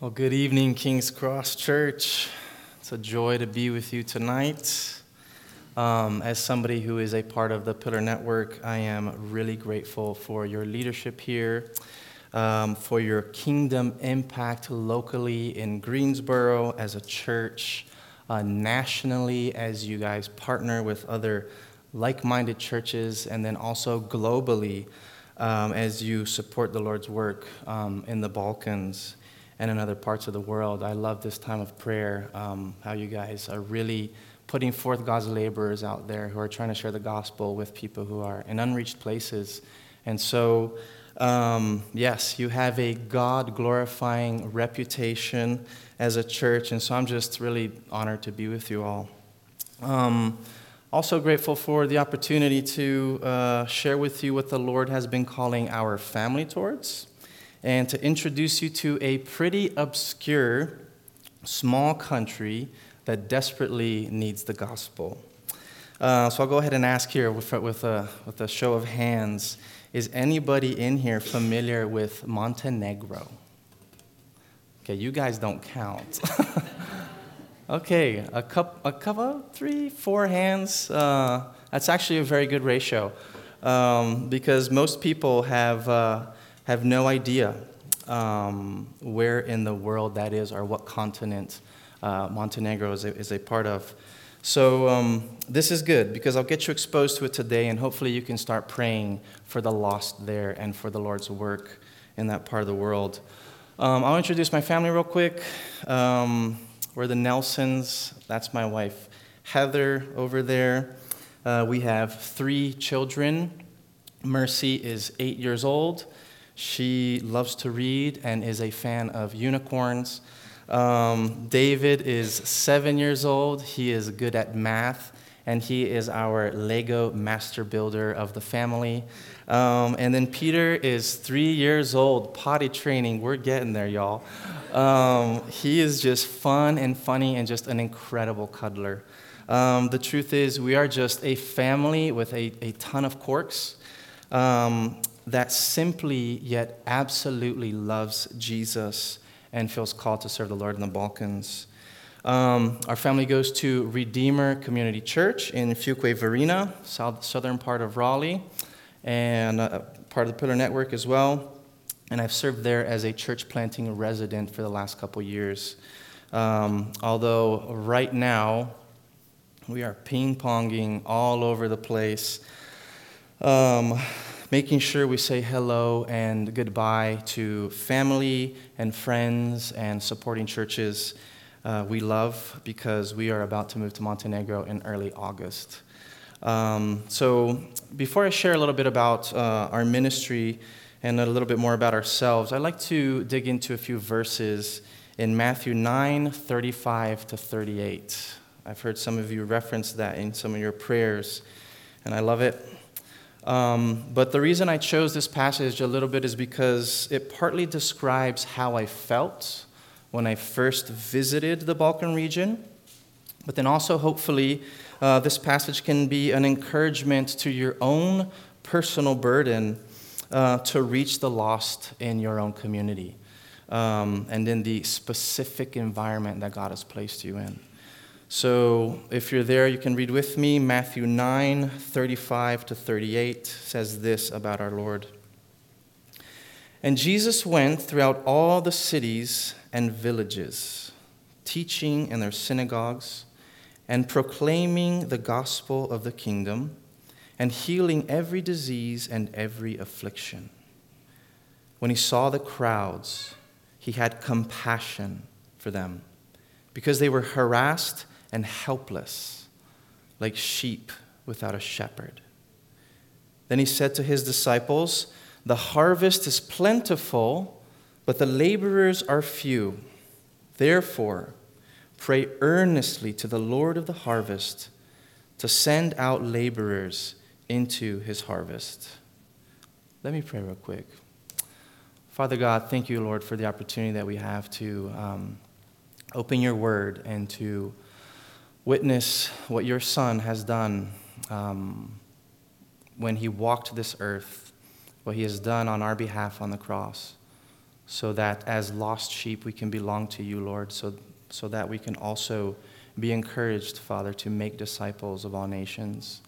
Well, good evening, King's Cross Church. It's a joy to be with you tonight. As somebody who is a part of the Pillar Network, I am really grateful for your leadership here, for your kingdom impact locally in Greensboro as a church, nationally as you guys partner with other like-minded churches, and then also globally as you support the Lord's work in the Balkans and in other parts of the world. I love this time of prayer, how you guys are really putting forth God's laborers out there who are trying to share the gospel with people who are in unreached places. And so, yes, you have a God-glorifying reputation as a church, and so I'm just really honored to be with you all. Also grateful for the opportunity to share with you what the Lord has been calling our family towards, and to introduce you to a pretty obscure, small country that desperately needs the gospel. So I'll go ahead and ask here with a show of hands, is anybody in here familiar with Montenegro? Okay, you guys don't count. Okay, a couple, three, four hands. That's actually a very good ratio, because most people have no idea where in the world that is or what continent Montenegro is a part of. So this is good because I'll get you exposed to it today, and hopefully you can start praying for the lost there and for the Lord's work in that part of the world. I'll introduce my family real quick. We're the Nelsons. That's my wife, Heather, over there. We have three children. Mercy is 8 years old. She loves to read and is a fan of unicorns. David is 7 years old. He is good at math, and he is our Lego master builder of the family. And then Peter is 3 years old, potty training. We're getting there, y'all. He is just fun and funny and just an incredible cuddler. The truth is, we are just a family with a ton of quirks. That simply yet absolutely loves Jesus and feels called to serve the Lord in the Balkans. Our family goes to Redeemer Community Church in Fuquay-Varina, southern part of Raleigh, and part of the Pillar Network as well. And I've served there as a church planting resident for the last couple years. Although right now, we are ping-ponging all over the place. Making sure we say hello and goodbye to family and friends and supporting churches we love, because we are about to move to Montenegro in early August. So before I share a little bit about our ministry and a little bit more about ourselves, I'd like to dig into a few verses in Matthew 9:35-38. I've heard some of you reference that in some of your prayers, and I love it. But the reason I chose this passage a little bit is because it partly describes how I felt when I first visited the Balkan region, but then also hopefully this passage can be an encouragement to your own personal burden to reach the lost in your own community and in the specific environment that God has placed you in. So if you're there, you can read with me. Matthew 9:35-38 says this about our Lord. And Jesus went throughout all the cities and villages, teaching in their synagogues and proclaiming the gospel of the kingdom and healing every disease and every affliction. When he saw the crowds, he had compassion for them, because they were harassed and helpless, like sheep without a shepherd. Then he said to his disciples, "The harvest is plentiful, but the laborers are few. Therefore, pray earnestly to the Lord of the harvest to send out laborers into his harvest." Let me pray real quick. Father God, thank you, Lord, for the opportunity that we have to open your word and to witness what your Son has done when he walked this earth, what he has done on our behalf on the cross. so that as lost sheep we can belong to you, Lord, so that we can also be encouraged, Father, to make disciples of all nations.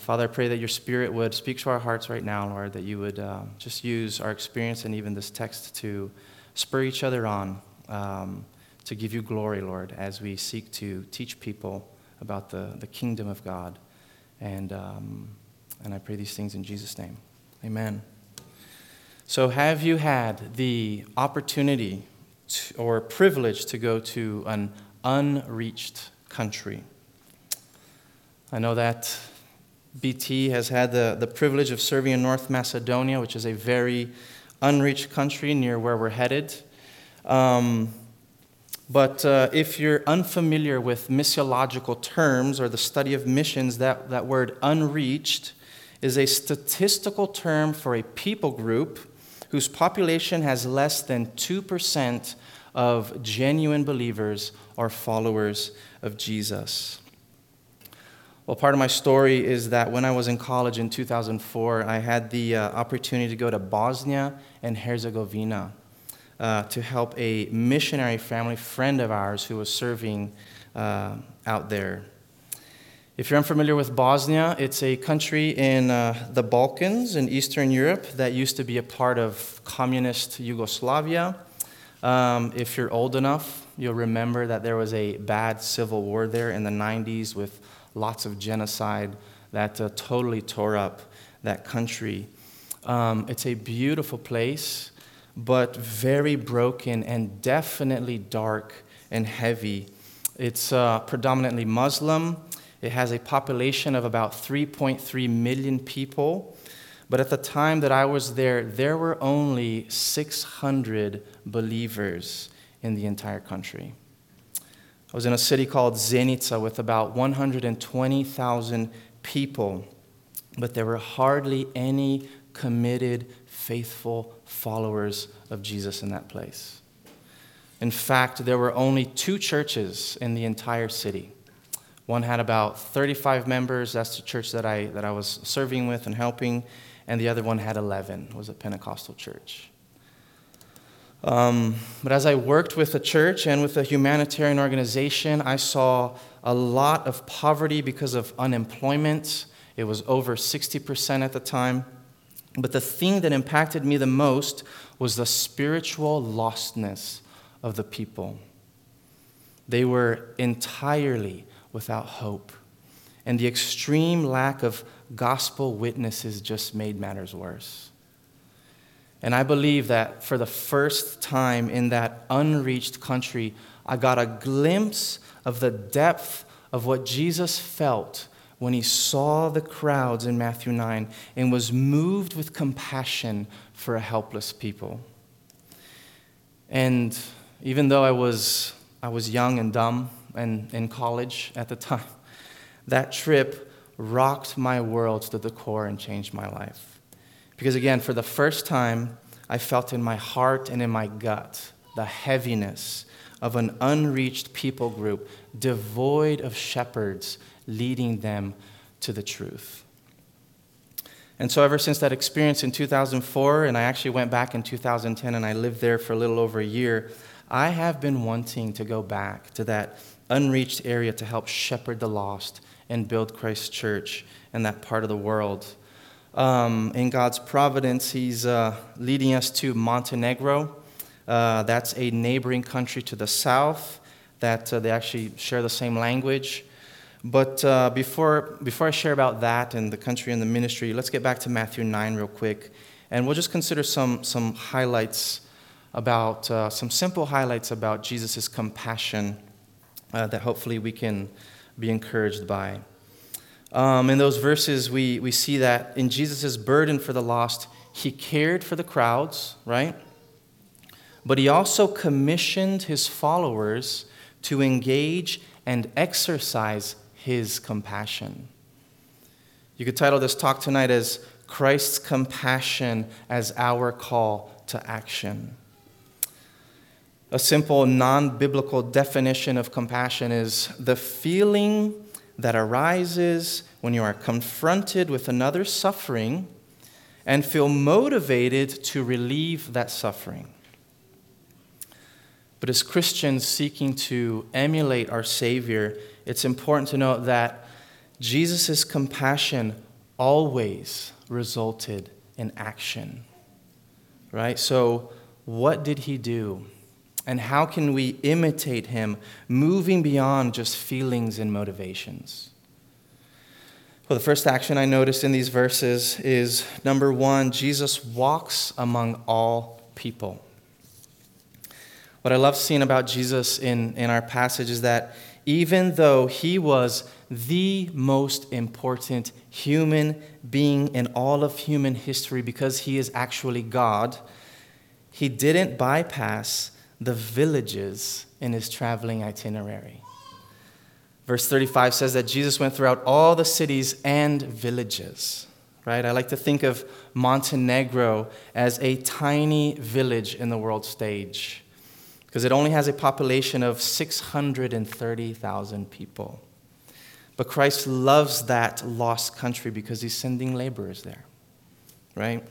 Father, I pray that your Spirit would speak to our hearts right now, Lord, that you would just use our experience and even this text to spur each other on, to give you glory, Lord, as we seek to teach people about the kingdom of God. And I pray these things in Jesus' name. Amen. So have you had the opportunity or privilege to go to an unreached country? I know that BT has had the privilege of serving in North Macedonia, which is a very unreached country near where we're headed. But if you're unfamiliar with missiological terms or the study of missions, that word unreached is a statistical term for a people group whose population has less than 2% of genuine believers or followers of Jesus. Well, part of my story is that when I was in college in 2004, I had the opportunity to go to Bosnia and Herzegovina to help a missionary family friend of ours who was serving out there. If you're unfamiliar with Bosnia, it's a country in the Balkans in Eastern Europe that used to be a part of communist Yugoslavia. If you're old enough, you'll remember that there was a bad civil war there in the 90s with lots of genocide that totally tore up that country. It's a beautiful place, but very broken and definitely dark and heavy. It's predominantly Muslim. It has a population of about 3.3 million people. But at the time that I was there, there were only 600 believers in the entire country. I was in a city called Zenica with about 120,000 people, but there were hardly any committed, faithful followers of Jesus in that place. In fact, there were only two churches in the entire city. One had about 35 members. That's the church that I was serving with and helping, and the other one had 11. It was a Pentecostal church. But as I worked with the church and with a humanitarian organization, I saw a lot of poverty because of unemployment. It was over 60% at the time. But the thing that impacted me the most was the spiritual lostness of the people. They were entirely without hope. And the extreme lack of gospel witnesses just made matters worse. And I believe that for the first time in that unreached country, I got a glimpse of the depth of what Jesus felt when he saw the crowds in Matthew 9 and was moved with compassion for a helpless people. And even though I was young and dumb and in college at the time, that trip rocked my world to the core and changed my life. Because again, for the first time, I felt in my heart and in my gut the heaviness of an unreached people group devoid of shepherds leading them to the truth. And so ever since that experience in 2004, and I actually went back in 2010 and I lived there for a little over a year, I have been wanting to go back to that unreached area to help shepherd the lost and build Christ's church in that part of the world. In God's providence, he's leading us to Montenegro. That's a neighboring country to the south that they actually share the same language. But before I share about that and the country and the ministry, let's get back to Matthew 9 real quick. And we'll just consider some highlights about, some simple highlights about Jesus' compassion that hopefully we can be encouraged by. In those verses, we see that in Jesus' burden for the lost, he cared for the crowds, right? But he also commissioned his followers to engage and exercise his compassion. You could title this talk tonight as Christ's Compassion as Our Call to Action. A simple non-biblical definition of compassion is the feeling that arises when you are confronted with another's suffering and feel motivated to relieve that suffering. But as Christians seeking to emulate our Savior, it's important to note that Jesus' compassion always resulted in action, right? So what did he do? And how can we imitate him, moving beyond just feelings and motivations? Well, the first action I noticed in these verses is, number one, Jesus walks among all people. What I love seeing about Jesus in our passage is that even though he was the most important human being in all of human history, because he is actually God, he didn't bypass the villages in his traveling itinerary. Verse 35 says that Jesus went throughout all the cities and villages, right? I like to think of Montenegro as a tiny village in the world stage, because it only has a population of 630,000 people. But Christ loves that lost country because he's sending laborers there, right?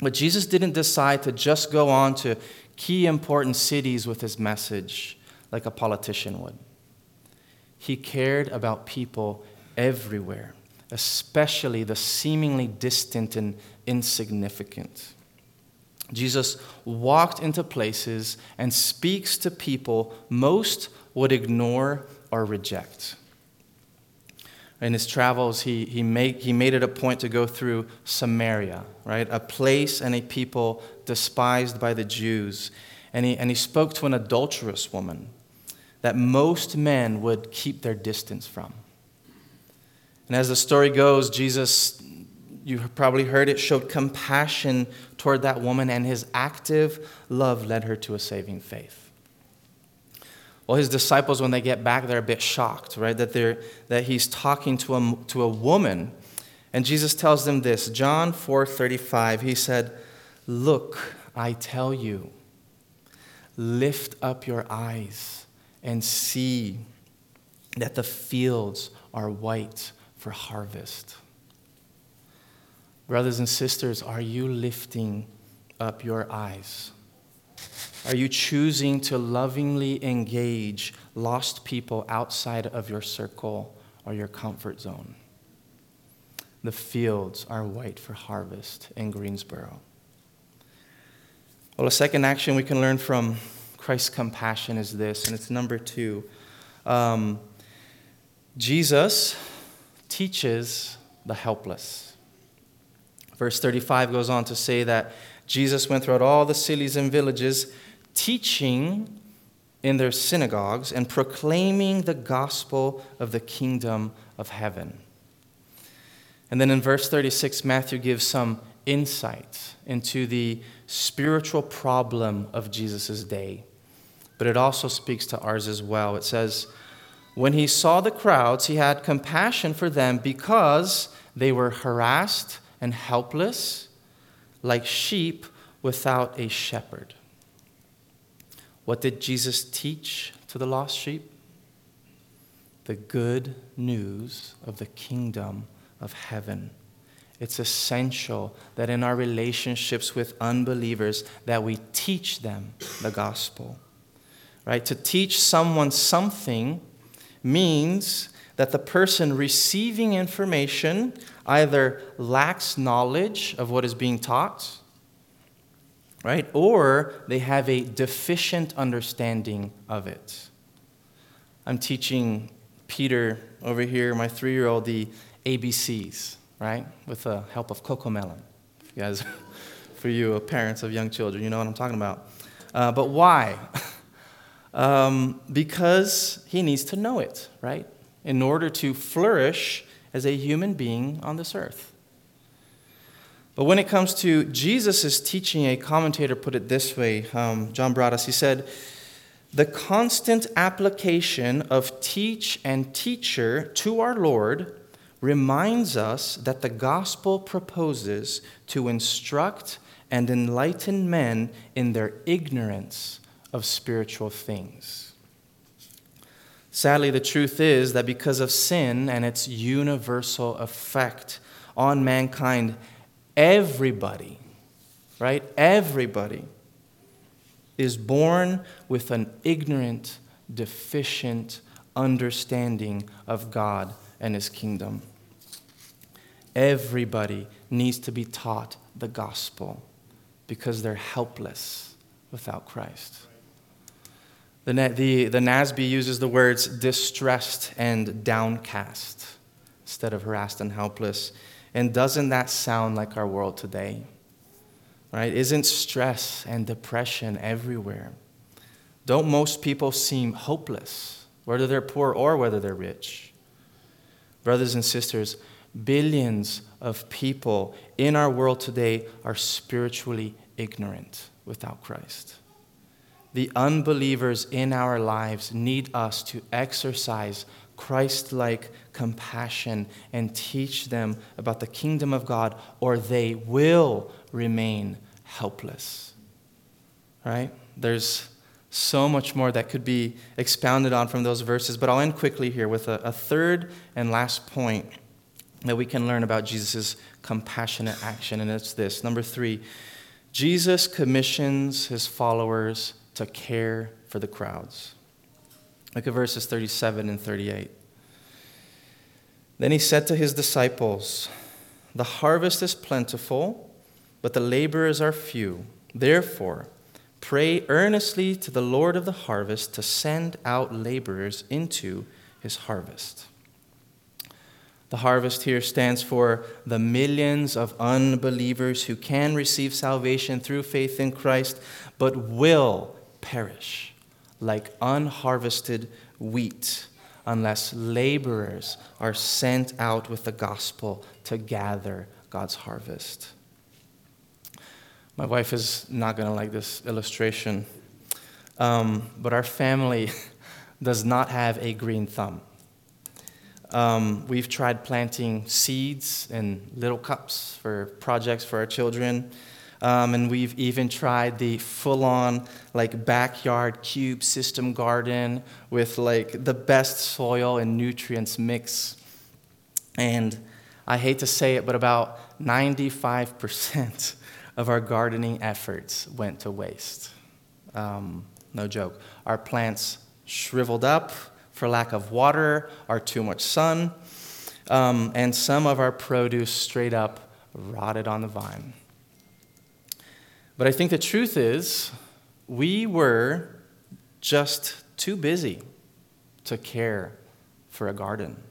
But Jesus didn't decide to just go on to key important cities with his message like a politician would. He cared about people everywhere, especially the seemingly distant and insignificant. Jesus walked into places and speaks to people most would ignore or reject. In his travels, he made it a point to go through Samaria, right? A place and a people despised by the Jews. And he spoke to an adulterous woman that most men would keep their distance from. And as the story goes, Jesus, you probably heard it, showed compassion toward that woman, and his active love led her to a saving faith. Well, his disciples, when they get back, they're a bit shocked, right? That he's talking to a woman. And Jesus tells them this, John 4:35, he said, "Look, I tell you, lift up your eyes and see that the fields are white for harvest." Brothers and sisters, are you lifting up your eyes? Are you choosing to lovingly engage lost people outside of your circle or your comfort zone? The fields are white for harvest in Greensboro. Well, a second action we can learn from Christ's compassion is this, and it's number two. Jesus teaches the helpless. Verse 35 goes on to say that Jesus went throughout all the cities and villages, teaching in their synagogues and proclaiming the gospel of the kingdom of heaven. And then in verse 36, Matthew gives some insight into the spiritual problem of Jesus' day. But it also speaks to ours as well. It says, "When he saw the crowds, he had compassion for them because they were harassed and helpless, like sheep without a shepherd." What did Jesus teach to the lost sheep? The good news of the kingdom of heaven. It's essential that in our relationships with unbelievers that we teach them the gospel, right? To teach someone something means that the person receiving information either lacks knowledge of what is being taught, right, or they have a deficient understanding of it. I'm teaching Peter over here, my 3-year-old, the ABCs, right, with the help of Cocomelon. You guys, for you parents of young children, you know what I'm talking about. But why? Because he needs to know it, right? In order to flourish as a human being on this earth. But when it comes to Jesus' teaching, a commentator put it this way, John Broadus, he said, "The constant application of teach and teacher to our Lord reminds us that the gospel proposes to instruct and enlighten men in their ignorance of spiritual things." Sadly, the truth is that because of sin and its universal effect on mankind, Everybody, right? Everybody is born with an ignorant, deficient understanding of God and His kingdom. Everybody needs to be taught the gospel because they're helpless without Christ. The NASB uses the words distressed and downcast instead of harassed and helpless. And doesn't that sound like our world today? Right? Isn't stress and depression everywhere? Don't most people seem hopeless, whether they're poor or whether they're rich? Brothers and sisters, billions of people in our world today are spiritually ignorant without Christ. The unbelievers in our lives need us to exercise Christ-like compassion and teach them about the kingdom of God, or they will remain helpless. Right? There's so much more that could be expounded on from those verses, but I'll end quickly here with a third and last point that we can learn about Jesus' compassionate action, and it's this. Number three, Jesus commissions his followers to care for the crowds. Look at verses 37 and 38. Then he said to his disciples, "The harvest is plentiful, but the laborers are few. Therefore, pray earnestly to the Lord of the harvest to send out laborers into his harvest." The harvest here stands for the millions of unbelievers who can receive salvation through faith in Christ, but will perish like unharvested wheat unless laborers are sent out with the gospel to gather God's harvest. My wife is not going to like this illustration, but our family does not have a green thumb. We've tried planting seeds in little cups for projects for our children, and we've even tried the full-on backyard cube system garden with the best soil and nutrients mix. And I hate to say it, but about 95% of our gardening efforts went to waste. No joke. Our plants shriveled up for lack of water or too much sun, and some of our produce straight up rotted on the vine. But I think the truth is, we were just too busy to care for a garden.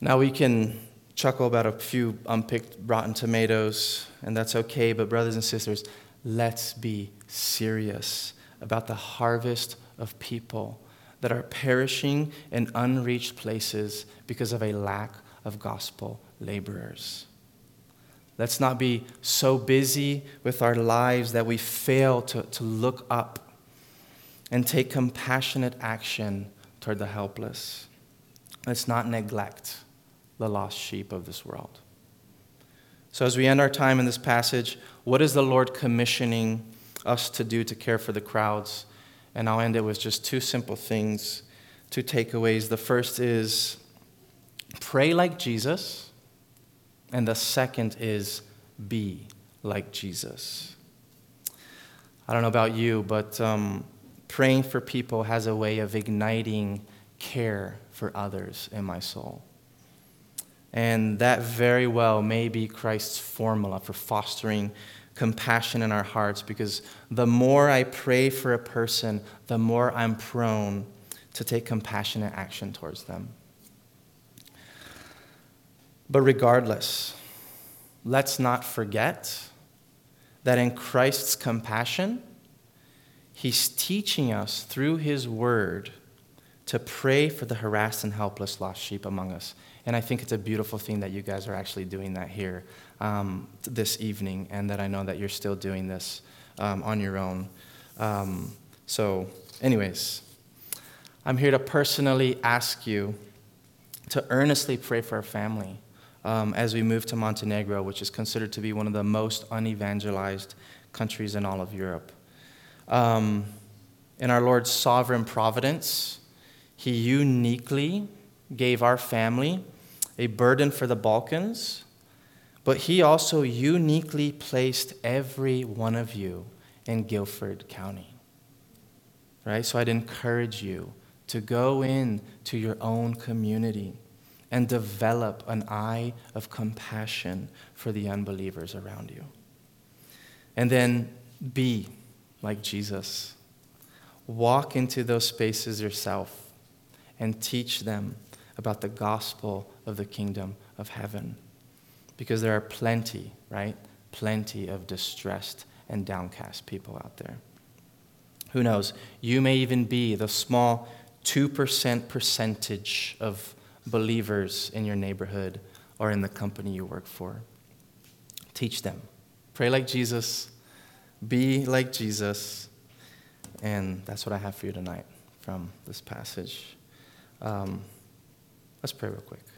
Now we can chuckle about a few unpicked rotten tomatoes, and that's okay, but brothers and sisters, let's be serious about the harvest of people that are perishing in unreached places because of a lack of gospel laborers. Let's not be so busy with our lives that we fail to look up and take compassionate action toward the helpless. Let's not neglect the lost sheep of this world. So as we end our time in this passage, what is the Lord commissioning us to do to care for the crowds? And I'll end it with just two simple things, two takeaways. The first is pray like Jesus, and the second is be like Jesus. I don't know about you, but praying for people has a way of igniting care for others in my soul. And that very well may be Christ's formula for fostering compassion in our hearts, because the more I pray for a person, the more I'm prone to take compassionate action towards them. But regardless, let's not forget that in Christ's compassion, He's teaching us through His word to pray for the harassed and helpless lost sheep among us. And I think it's a beautiful thing that you guys are actually doing that here this evening, and that I know that you're still doing this on your own. So anyways, I'm here to personally ask you to earnestly pray for our family as we move to Montenegro, which is considered to be one of the most unevangelized countries in all of Europe. In our Lord's sovereign providence, He uniquely gave our family a burden for the Balkans, but he also uniquely placed every one of you in Guilford County. Right? So I'd encourage you to go in to your own community and develop an eye of compassion for the unbelievers around you. And then be like Jesus. Walk into those spaces yourself and teach them about the gospel of the kingdom of heaven. Because there are plenty, right? Plenty of distressed and downcast people out there. Who knows? You may even be the small 2% percentage of believers in your neighborhood or in the company you work for. Teach them. Pray like Jesus. Be like Jesus. And that's what I have for you tonight from this passage. Let's pray real quick.